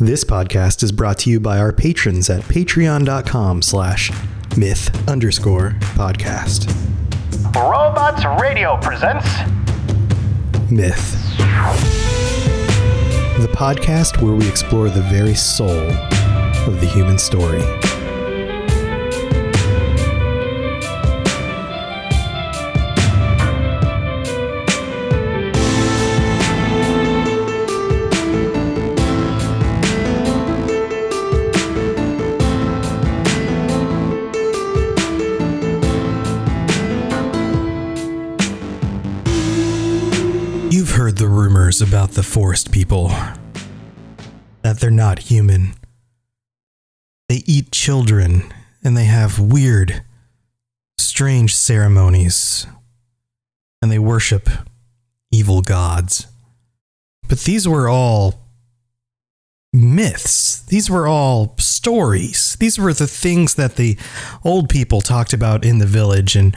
This podcast is brought to you by our patrons at patreon.com/myth_podcast. Robots Radio presents Myth, the podcast where we explore the very soul of the human story. The rumors about the forest people, that they're not human. They eat children, and they have weird, strange ceremonies, and they worship evil gods. But these were all myths. These were all stories. These were the things that the old people talked about in the village, and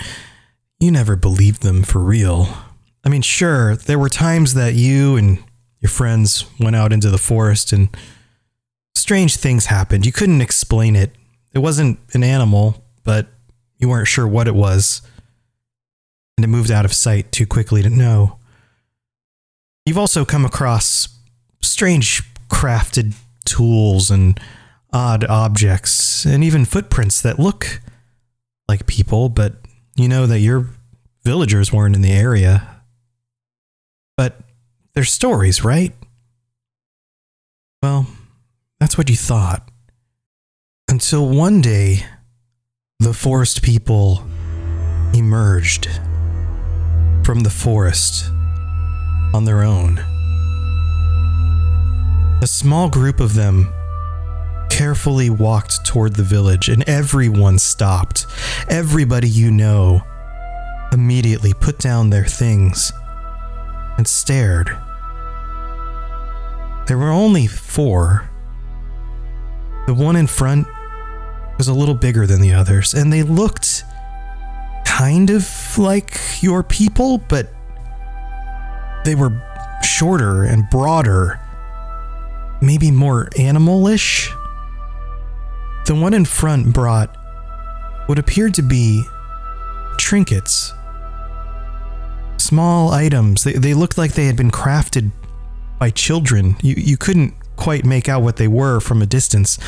you never believed them for real. I mean, sure, there were times that you and your friends went out into the forest and strange things happened. You couldn't explain it. It wasn't an animal, but you weren't sure what it was. And it moved out of sight too quickly to know. You've also come across strange crafted tools and odd objects and even footprints that look like people, but you know that your villagers weren't in the area. But they're stories, right? Well, that's what you thought. Until one day, the forest people emerged from the forest on their own. A small group of them carefully walked toward the village, and everyone stopped. Everybody you know immediately put down their things and stared. There were only four. The one in front was a little bigger than the others, and they looked kind of like your people, but they were shorter and broader, maybe more animalish. The one in front brought what appeared to be trinkets. Small items. They looked like they had been crafted by children. You couldn't quite make out what they were from a distance.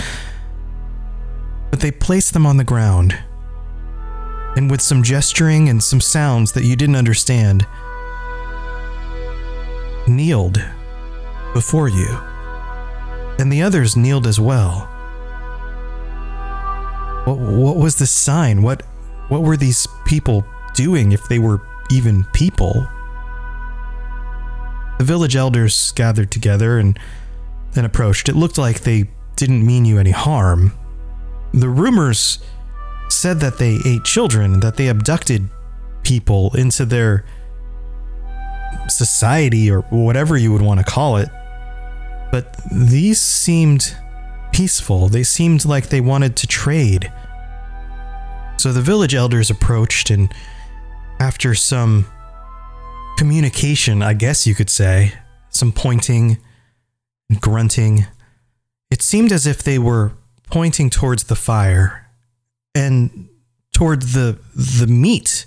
But they placed them on the ground. And with some gesturing and some sounds that you didn't understand, kneeled before you. And the others kneeled as well. What was the sign? What were these people doing, if they were even people? The village elders gathered together and then approached. It looked like they didn't mean you any harm. The rumors said that they ate children, that they abducted people into their society or whatever you would want to call it. But these seemed peaceful. They seemed like they wanted to trade. So the village elders approached, and after some communication, I guess you could say, some pointing and grunting, it seemed as if they were pointing towards the fire and toward the meat,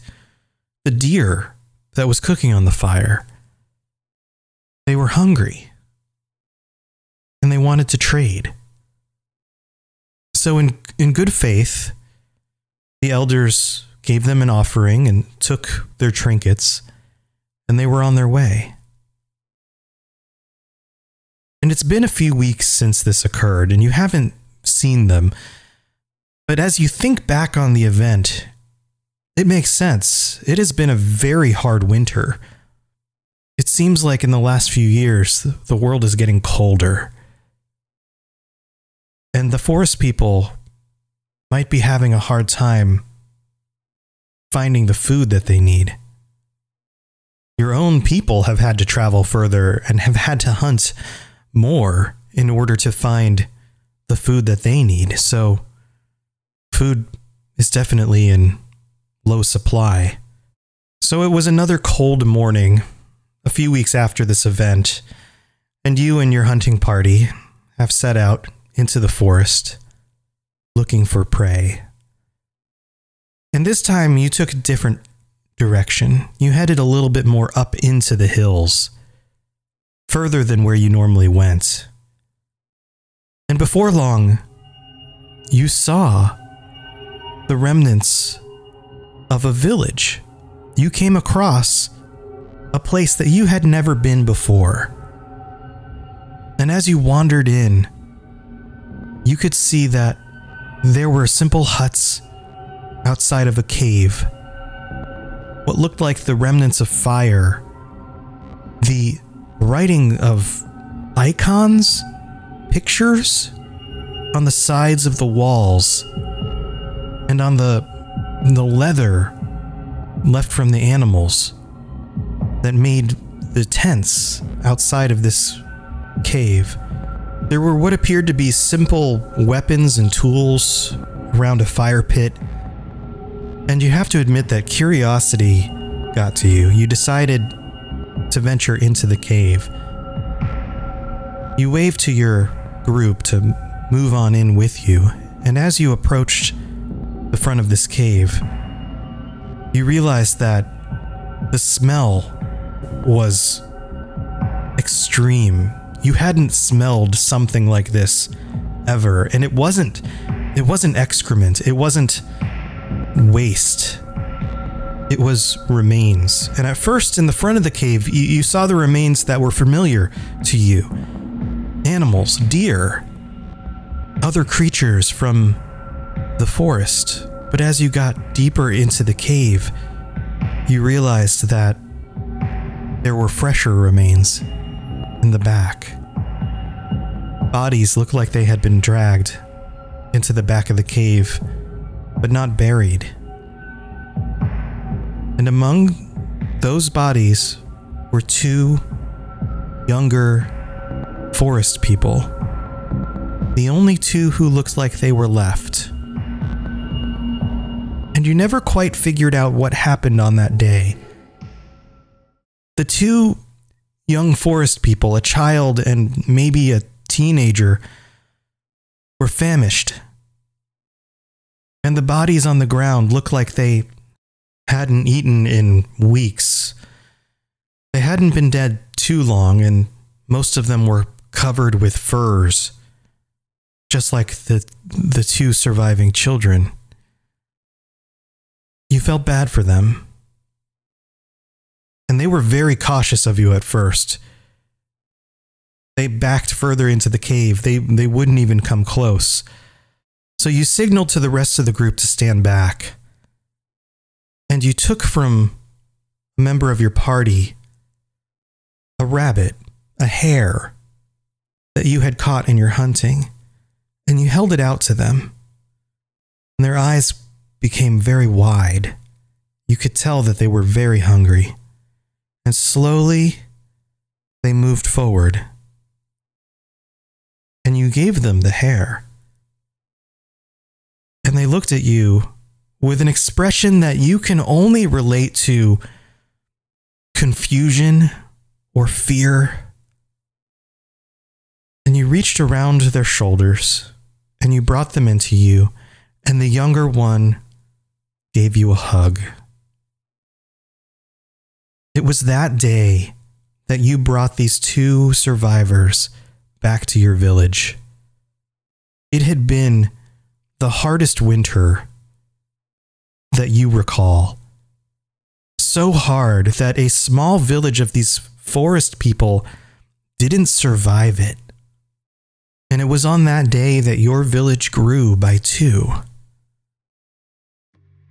the deer that was cooking on the fire. They were hungry, and they wanted to trade. So in good faith, the elders gave them an offering and took their trinkets, and they were on their way. And it's been a few weeks since this occurred, and you haven't seen them. But as you think back on the event, it makes sense. It has been a very hard winter. It seems like in the last few years, the world is getting colder. And the forest people might be having a hard time finding the food that they need. Your own people have had to travel further and have had to hunt more in order to find the food that they need. So food is definitely in low supply. So it was another cold morning a few weeks after this event, and you and your hunting party have set out into the forest looking for prey. And this time you took a different direction. You headed a little bit more up into the hills, further than where you normally went. And before long, you saw the remnants of a village. You came across a place that you had never been before. And as you wandered in, you could see that there were simple huts outside of a cave. What looked like the remnants of fire, the writing of icons, pictures on the sides of the walls, and on the leather left from the animals that made the tents outside of this cave. There were what appeared to be simple weapons and tools around a fire pit, and you have to admit that curiosity got to you. You decided to venture into the cave. You waved to your group to move on in with you, and as you approached the front of this cave, you realized that the smell was extreme. You hadn't smelled something like this ever, and it wasn't excrement, it wasn't waste. It was remains. And at first, in the front of the cave, you saw the remains that were familiar to you. Animals, deer, other creatures from the forest. But as you got deeper into the cave, you realized that there were fresher remains in the back. Bodies looked like they had been dragged into the back of the cave, but not buried. And among those bodies were two younger forest people, the only two who looked like they were left. And you never quite figured out what happened on that day. The two young forest people, a child and maybe a teenager, were famished. And the bodies on the ground looked like they hadn't eaten in weeks. They hadn't been dead too long, and most of them were covered with furs, just like the two surviving children. You felt bad for them, and they were very cautious of you at first. They backed further into the cave. They wouldn't even come close. So you signaled to the rest of the group to stand back. And you took from a member of your party a rabbit, a hare, that you had caught in your hunting, and you held it out to them. And their eyes became very wide. You could tell that they were very hungry. And slowly, they moved forward. And you gave them the hare. And they looked at you with an expression that you can only relate to confusion or fear. And you reached around their shoulders and you brought them into you, and the younger one gave you a hug. It was that day that you brought these two survivors back to your village. It had been the hardest winter that you recall. So hard that a small village of these forest people didn't survive it. And it was on that day that your village grew by 2.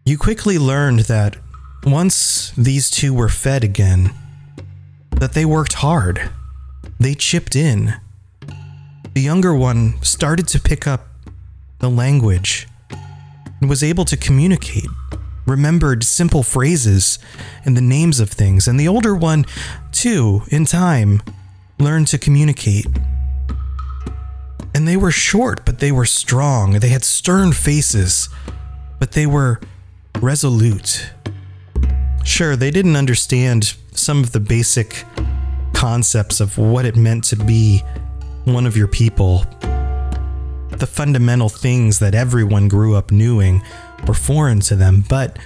You quickly learned that once these two were fed again, that they worked hard. They chipped in. The younger one started to pick up the language and was able to communicate, remembered simple phrases and the names of things, and the older one, too, in time, learned to communicate. And they were short, but they were strong. They had stern faces, but they were resolute. Sure, they didn't understand some of the basic concepts of what it meant to be one of your people. The fundamental things that everyone grew up knowing were foreign to them, but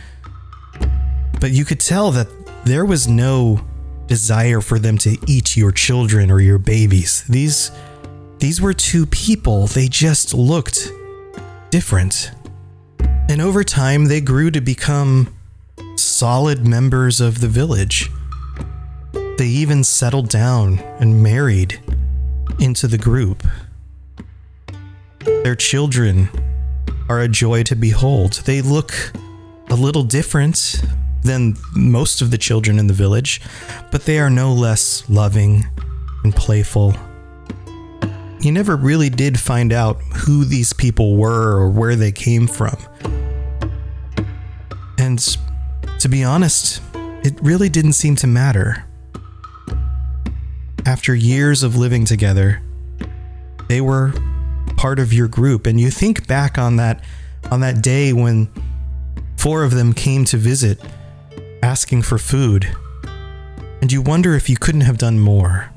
you could tell that there was no desire for them to eat your children or your babies. These were two people. They just looked different. And over time, they grew to become solid members of the village. They even settled down and married into the group. Their children are a joy to behold. They look a little different than most of the children in the village, but they are no less loving and playful. You never really did find out who these people were or where they came from. And to be honest, it really didn't seem to matter. After years of living together, they were part of your group, and you think back on that day when four of them came to visit, asking for food, and you wonder if you couldn't have done more.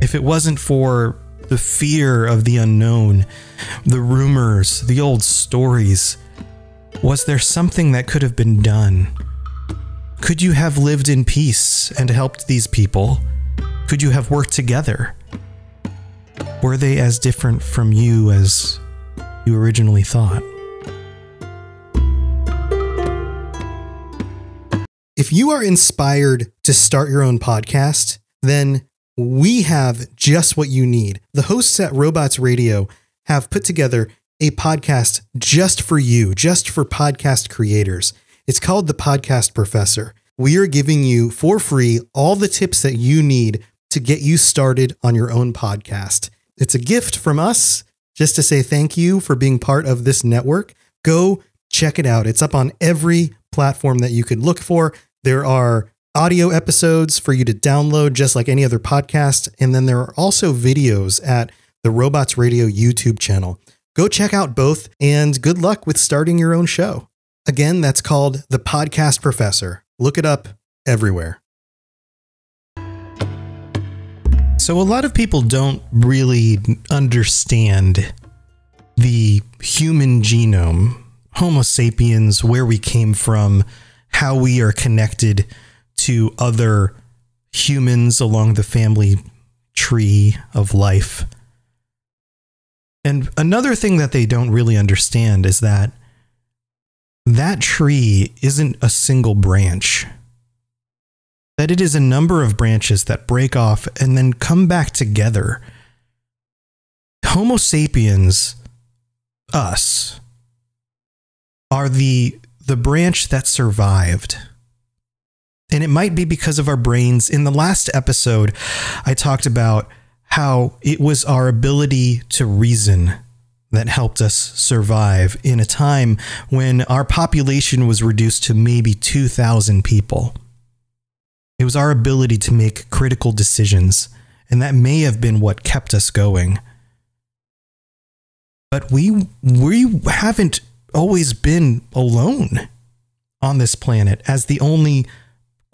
If it wasn't for the fear of the unknown, the rumors, the old stories, was there something that could have been done? Could you have lived in peace and helped these people? Could you have worked together? Were they as different from you as you originally thought? If you are inspired to start your own podcast, then we have just what you need. The hosts at Robots Radio have put together a podcast just for you, just for podcast creators. It's called The Podcast Professor. We are giving you for free all the tips that you need to get you started on your own podcast. It's a gift from us just to say thank you for being part of this network. Go check it out. It's up on every platform that you could look for. There are audio episodes for you to download just like any other podcast. And then there are also videos at the Robots Radio YouTube channel. Go check out both, and good luck with starting your own show. Again, that's called The Podcast Professor. Look it up everywhere. So a lot of people don't really understand the human genome, Homo sapiens, where we came from, how we are connected to other humans along the family tree of life. And another thing that they don't really understand is that that tree isn't a single branch. That it is a number of branches that break off and then come back together. Homo sapiens, us, are the branch that survived. And it might be because of our brains. In the last episode, I talked about how it was our ability to reason that helped us survive in a time when our population was reduced to maybe 2,000 people. It was our ability to make critical decisions, and that may have been what kept us going. But we haven't always been alone on this planet as the only,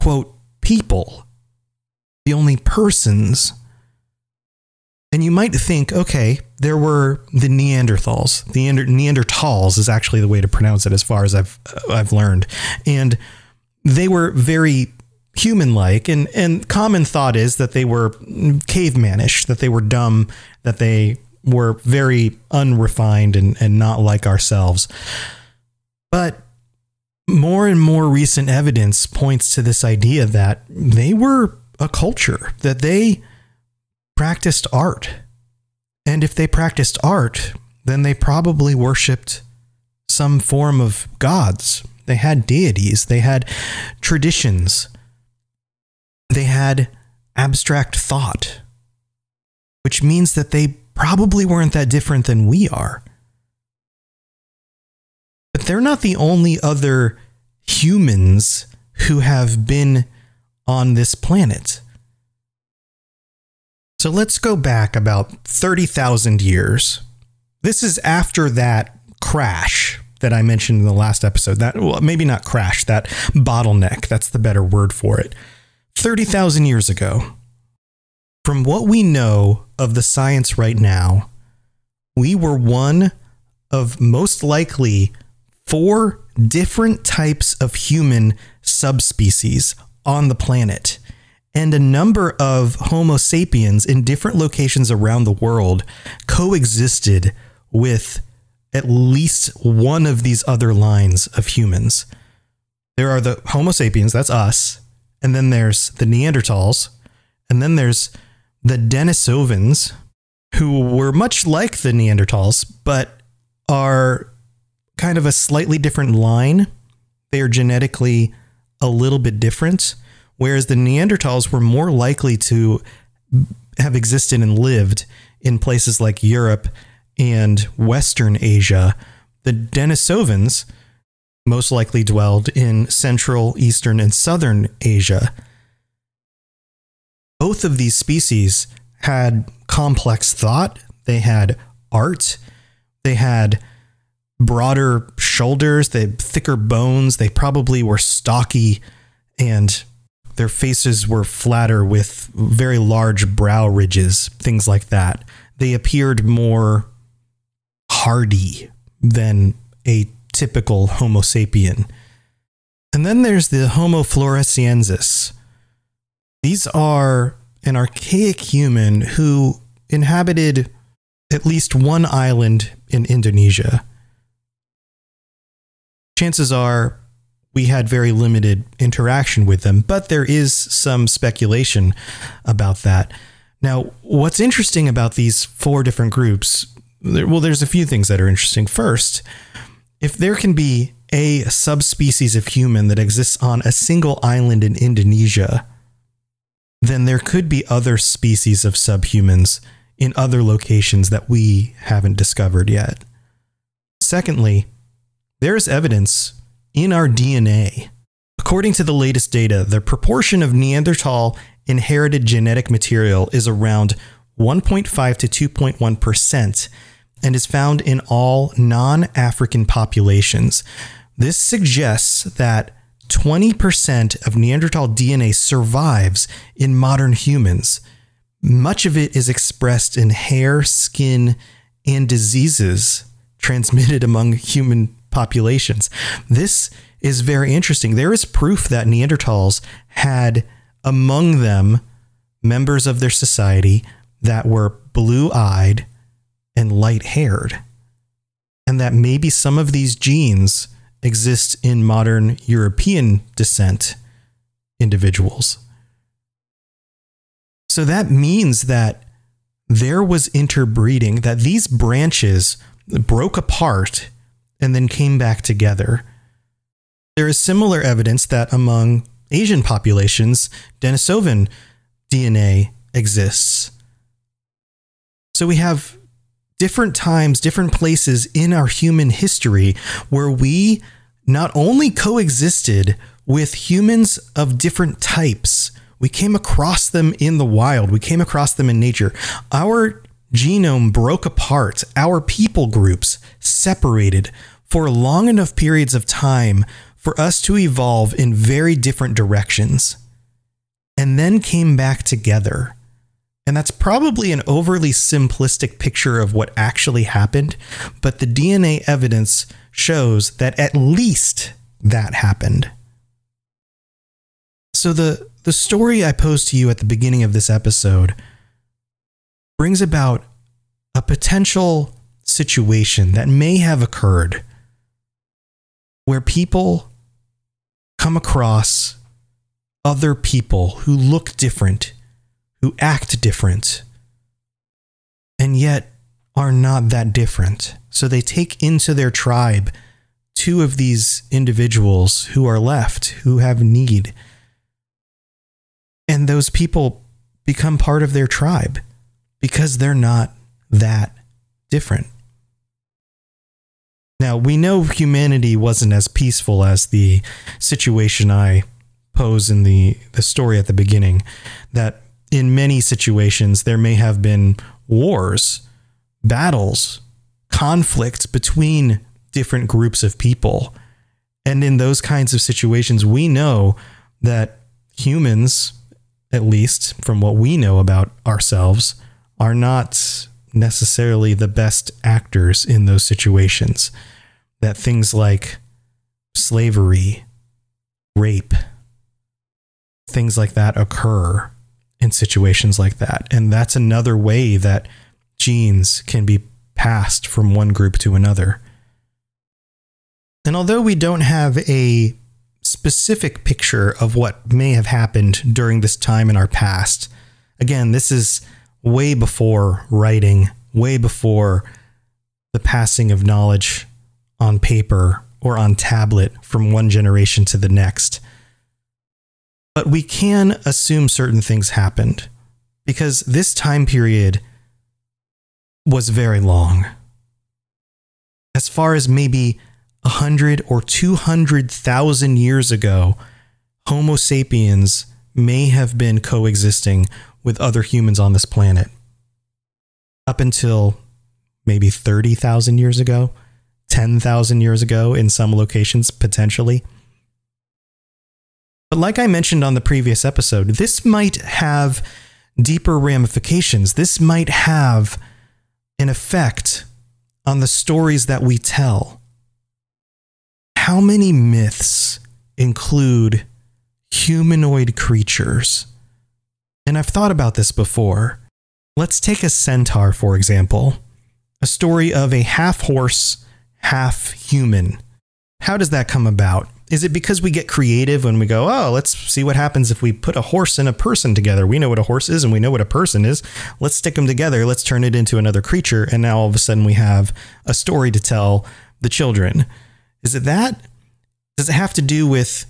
quote, people, the only persons. And you might think, okay, there were the Neanderthals. The Neanderthals is actually the way to pronounce it as far as I've learned. And they were very human-like, and common thought is that they were cavemanish, that they were dumb, that they were very unrefined and not like ourselves. But more and more recent evidence points to this idea that they were a culture, that they practiced art. And if they practiced art, then they probably worshipped some form of gods. They had deities, they had traditions, they had abstract thought, which means that they probably weren't that different than we are. But they're not the only other humans who have been on this planet. So let's go back about 30,000 years. This is after that crash that I mentioned in the last episode. That, well, maybe not crash, that bottleneck. That's the better word for it. 30,000 years ago. From what we know of the science right now, we were one of most likely 4 different types of human subspecies on the planet, and a number of Homo sapiens in different locations around the world coexisted with at least one of these other lines of humans. There are the Homo sapiens, that's us, and then there's the Neanderthals, and then there's the Denisovans, who were much like the Neanderthals, but are kind of a slightly different line. They are genetically a little bit different, whereas the Neanderthals were more likely to have existed and lived in places like Europe and Western Asia. The Denisovans most likely dwelled in Central, Eastern, and Southern Asia. Both of these species had complex thought. They had art. They had broader shoulders. They had thicker bones. They probably were stocky, and their faces were flatter with very large brow ridges, things like that. They appeared more hardy than a typical Homo sapien. And then there's the Homo floresiensis. These are an archaic human who inhabited at least one island in Indonesia. Chances are we had very limited interaction with them, but there is some speculation about that. Now, what's interesting about these 4 different groups, well, there's a few things that are interesting. First, if there can be a subspecies of human that exists on a single island in Indonesia, then there could be other species of subhumans in other locations that we haven't discovered yet. Secondly, there is evidence in our DNA. According to the latest data, the proportion of Neanderthal inherited genetic material is around 1.5 to 2.1% and is found in all non-African populations. This suggests that 20% of Neanderthal DNA survives in modern humans. Much of it is expressed in hair, skin, and diseases transmitted among human populations. This is very interesting. There is proof that Neanderthals had among them members of their society that were blue-eyed and light-haired, and that maybe some of these genes exist in modern European descent individuals. So that means that there was interbreeding, that these branches broke apart and then came back together. There is similar evidence that among Asian populations, Denisovan DNA exists. So we have different times, different places in our human history where we not only coexisted with humans of different types, we came across them in the wild. We came across them in nature. Our genome broke apart. Our people groups separated for long enough periods of time for us to evolve in very different directions and then came back together. And that's probably an overly simplistic picture of what actually happened, but the DNA evidence shows that at least that happened. So the story I posed to you at the beginning of this episode brings about a potential situation that may have occurred where people come across other people who look different, who act different, and yet are not that different. So they take into their tribe 2 of these individuals who are left, who have need. And those people become part of their tribe because they're not that different. Now, we know humanity wasn't as peaceful as the situation I pose in the story at the beginning, that in many situations, there may have been wars, battles, conflict between different groups of people. And in those kinds of situations, we know that humans, at least from what we know about ourselves, are not necessarily the best actors in those situations. That things like slavery, rape, things like that occur in situations like that. And that's another way that genes can be passed from one group to another. And although we don't have a specific picture of what may have happened during this time in our past, again, this is way before writing, way before the passing of knowledge on paper or on tablet from one generation to the next. But we can assume certain things happened because this time period was very long. As far as maybe 100 or 200,000 years ago, Homo sapiens may have been coexisting with other humans on this planet. Up until maybe 30,000 years ago, 10,000 years ago in some locations, potentially. But like I mentioned on the previous episode, this might have deeper ramifications. This might have an effect on the stories that we tell. How many myths include humanoid creatures? And I've thought about this before. Let's take a centaur, for example. A story of a half horse, half human. How does that come about? Is it because we get creative when we go, oh, let's see what happens if we put a horse and a person together? We know what a horse is and we know what a person is. Let's stick them together. Let's turn it into another creature. And now all of a sudden we have a story to tell the children. Is it that? Does it have to do with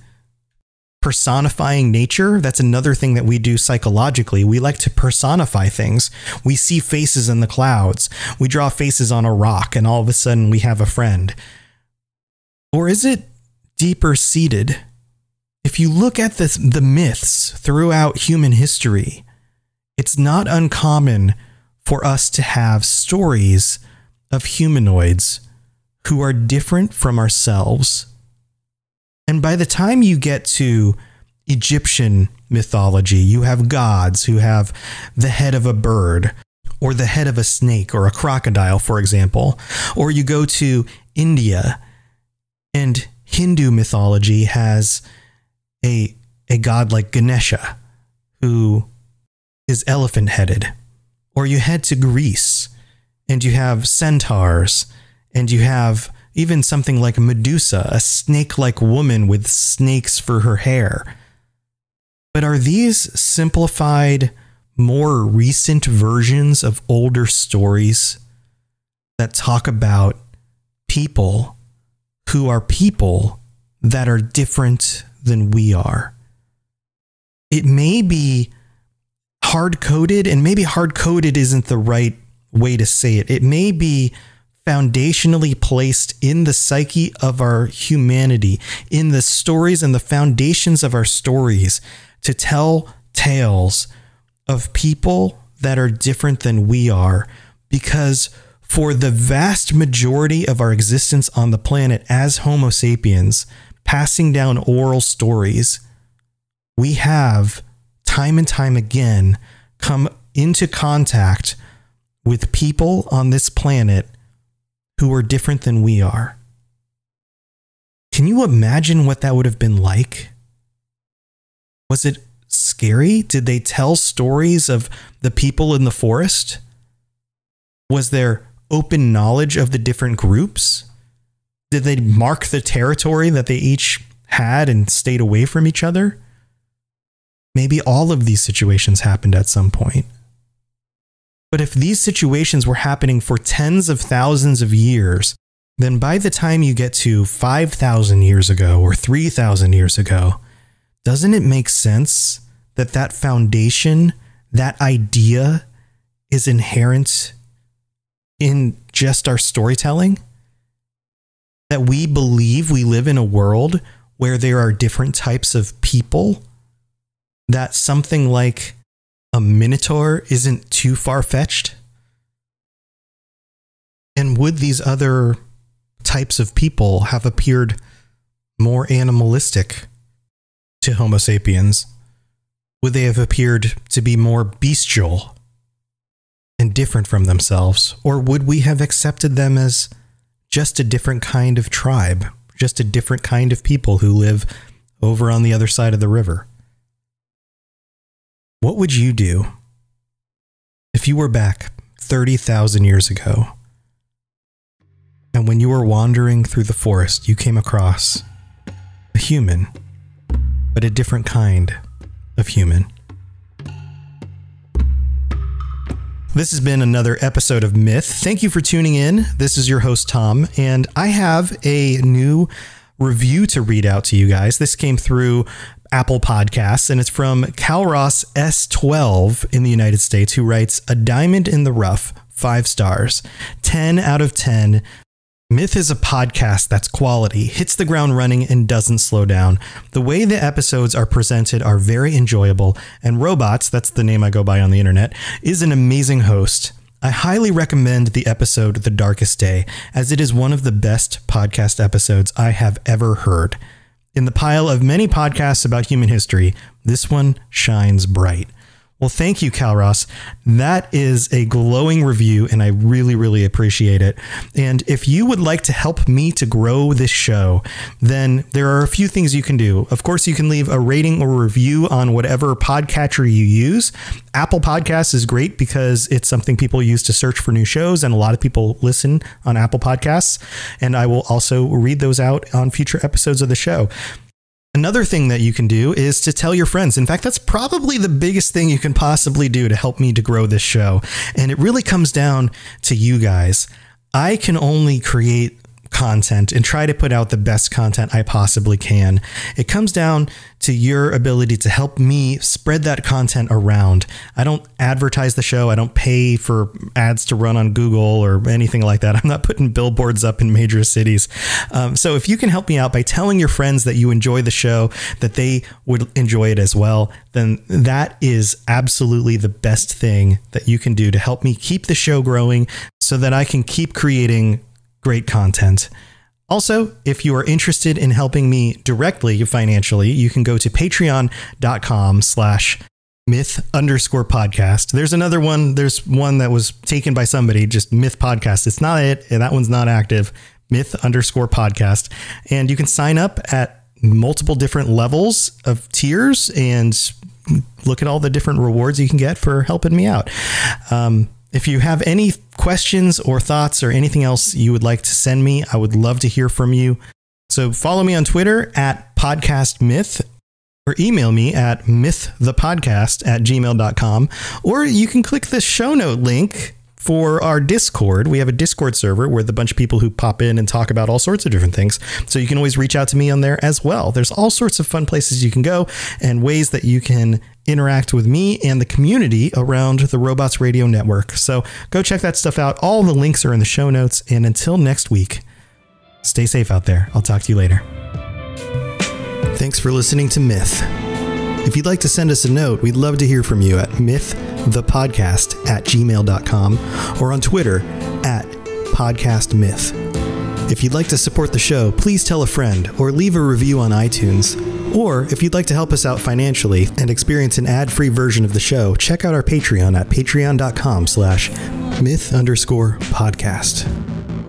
personifying nature? That's another thing that we do psychologically. We like to personify things. We see faces in the clouds. We draw faces on a rock and all of a sudden we have a friend. Or is it deeper seated? If you look at the myths throughout human history, it's not uncommon for us to have stories of humanoids who are different from ourselves. And by the time you get to Egyptian mythology, you have gods who have the head of a bird or the head of a snake or a crocodile, for example. Or you go to India and Hindu mythology has a god like Ganesha who is elephant headed. Or you head to Greece and you have centaurs and you have even something like Medusa, a snake-like woman with snakes for her hair. But are these simplified, more recent versions of older stories that talk about people who are people that are different than we are? It may be hard-coded, and maybe hard-coded isn't the right way to say it. It may be foundationally placed in the psyche of our humanity, in the stories and the foundations of our stories, to tell tales of people that are different than we are, because for the vast majority of our existence on the planet as Homo sapiens, passing down oral stories, we have time and time again come into contact with people on this planet who are different than we are. Can you imagine what that would have been like? Was it scary? Did they tell stories of the people in the forest? Was there open knowledge of the different groups? Did they mark the territory that they each had and stayed away from each other? Maybe all of these situations happened at some point. But if these situations were happening for tens of thousands of years, then by the time you get to 5,000 years ago or 3,000 years ago, doesn't it make sense that that foundation, that idea is inherent in just our storytelling? That we believe we live in a world where there are different types of people? That something like a minotaur isn't too far-fetched? And would these other types of people have appeared more animalistic to Homo sapiens? Would they have appeared to be more bestial? and different from themselves? Or would we have accepted them as just a different kind of tribe, just a different kind of people who live over on the other side of the river? What would you do if you were back 30,000 years ago, and when you were wandering through the forest, you came across a human, but a different kind of human? This has been another episode of Myth. Thank you for tuning in. This is your host, Tom, and I have a new review to read out to you guys. This came through Apple Podcasts, and it's from Cal Ross S12 in the United States, who writes, "A diamond in the rough, 5 stars, 10 out of 10. Myth is a podcast that's quality, hits the ground running, and doesn't slow down. The way the episodes are presented are very enjoyable, and Robots, that's the name I go by on the internet, is an amazing host. I highly recommend the episode The Darkest Day, as it is one of the best podcast episodes I have ever heard. In the pile of many podcasts about human history, this one shines bright." Well, thank you, Cal Ross. That is a glowing review, and I really, really appreciate it. And if you would like to help me to grow this show, then there are a few things you can do. Of course, you can leave a rating or review on whatever podcatcher you use. Apple Podcasts is great because it's something people use to search for new shows, and a lot of people listen on Apple Podcasts. And I will also read those out on future episodes of the show. Another thing that you can do is to tell your friends. In fact, that's probably the biggest thing you can possibly do to help me to grow this show. And it really comes down to you guys. I can only create content and try to put out the best content I possibly can. It comes down to your ability to help me spread that content around. I don't advertise the show. I don't pay for ads to run on Google or anything like that. I'm not putting billboards up in major cities. So if you can help me out by telling your friends that you enjoy the show, that they would enjoy it as well, then that is absolutely the best thing that you can do to help me keep the show growing so that I can keep creating great content. Also, if you are interested in helping me directly financially, you can go to patreon.com/myth_podcast. There's another one. There's one that was taken by somebody, just Myth Podcast. It's not it. And that one's not active. Myth_podcast. And you can sign up at multiple different levels of tiers and look at all the different rewards you can get for helping me out. If you have any questions or thoughts or anything else you would like to send me, I would love to hear from you. So follow me on Twitter at PodcastMyth, or email me at myththepodcast@gmail.com. Or you can click the show note link for our Discord. We have a Discord server with a bunch of people who pop in and talk about all sorts of different things. So you can always reach out to me on there as well. There's all sorts of fun places you can go and ways that you can interact with me and the community around the Robots Radio Network. So go check that stuff out. All the links are in the show notes. And until next week, stay safe out there. I'll talk to you later. Thanks for listening to Myth. If you'd like to send us a note, we'd love to hear from you at myththepodcast@gmail.com or on Twitter at PodcastMyth. If you'd like to support the show, please tell a friend or leave a review on iTunes. Or if you'd like to help us out financially and experience an ad-free version of the show, check out our Patreon at patreon.com/myth_podcast.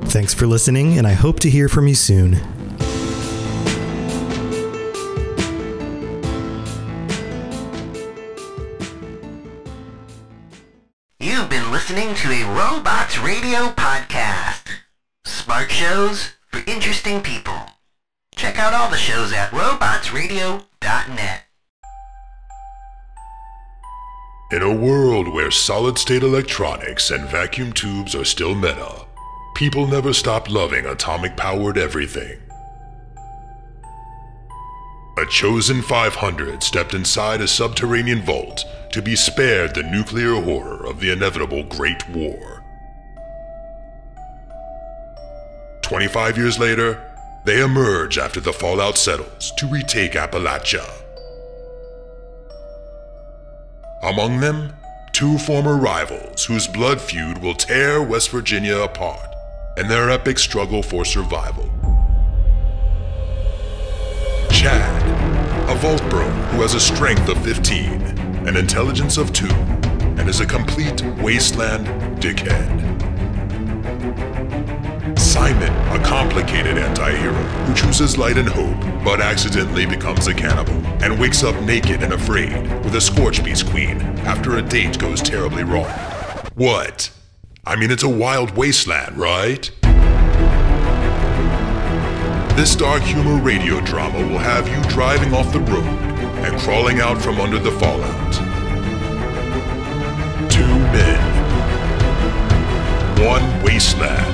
Thanks for listening, and I hope to hear from you soon. Listening to a Robots Radio podcast. Smart shows for interesting people. Check out all the shows at robotsradio.net. In a world where solid-state electronics and vacuum tubes are still meta, people never stop loving atomic-powered everything. A chosen 500 stepped inside a subterranean vault to be spared the nuclear horror of the inevitable Great War. 25 years later, they emerge after the fallout settles to retake Appalachia. Among them, 2 former rivals whose blood feud will tear West Virginia apart in their epic struggle for survival. Chad, a vault bro who has a strength of 15, an intelligence of 2, and is a complete wasteland dickhead. Simon, a complicated anti-hero who chooses light and hope, but accidentally becomes a cannibal and wakes up naked and afraid with a Scorch Beast Queen after a date goes terribly wrong. What? I mean, it's a wild wasteland, right? This dark humor radio drama will have you driving off the road and crawling out from under the fallout. Two men, one wasteland,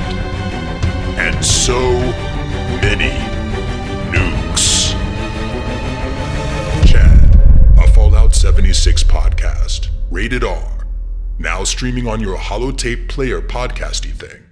and so many nukes. Chad, a Fallout 76 podcast, rated R. Now streaming on your holotape player podcasty thing.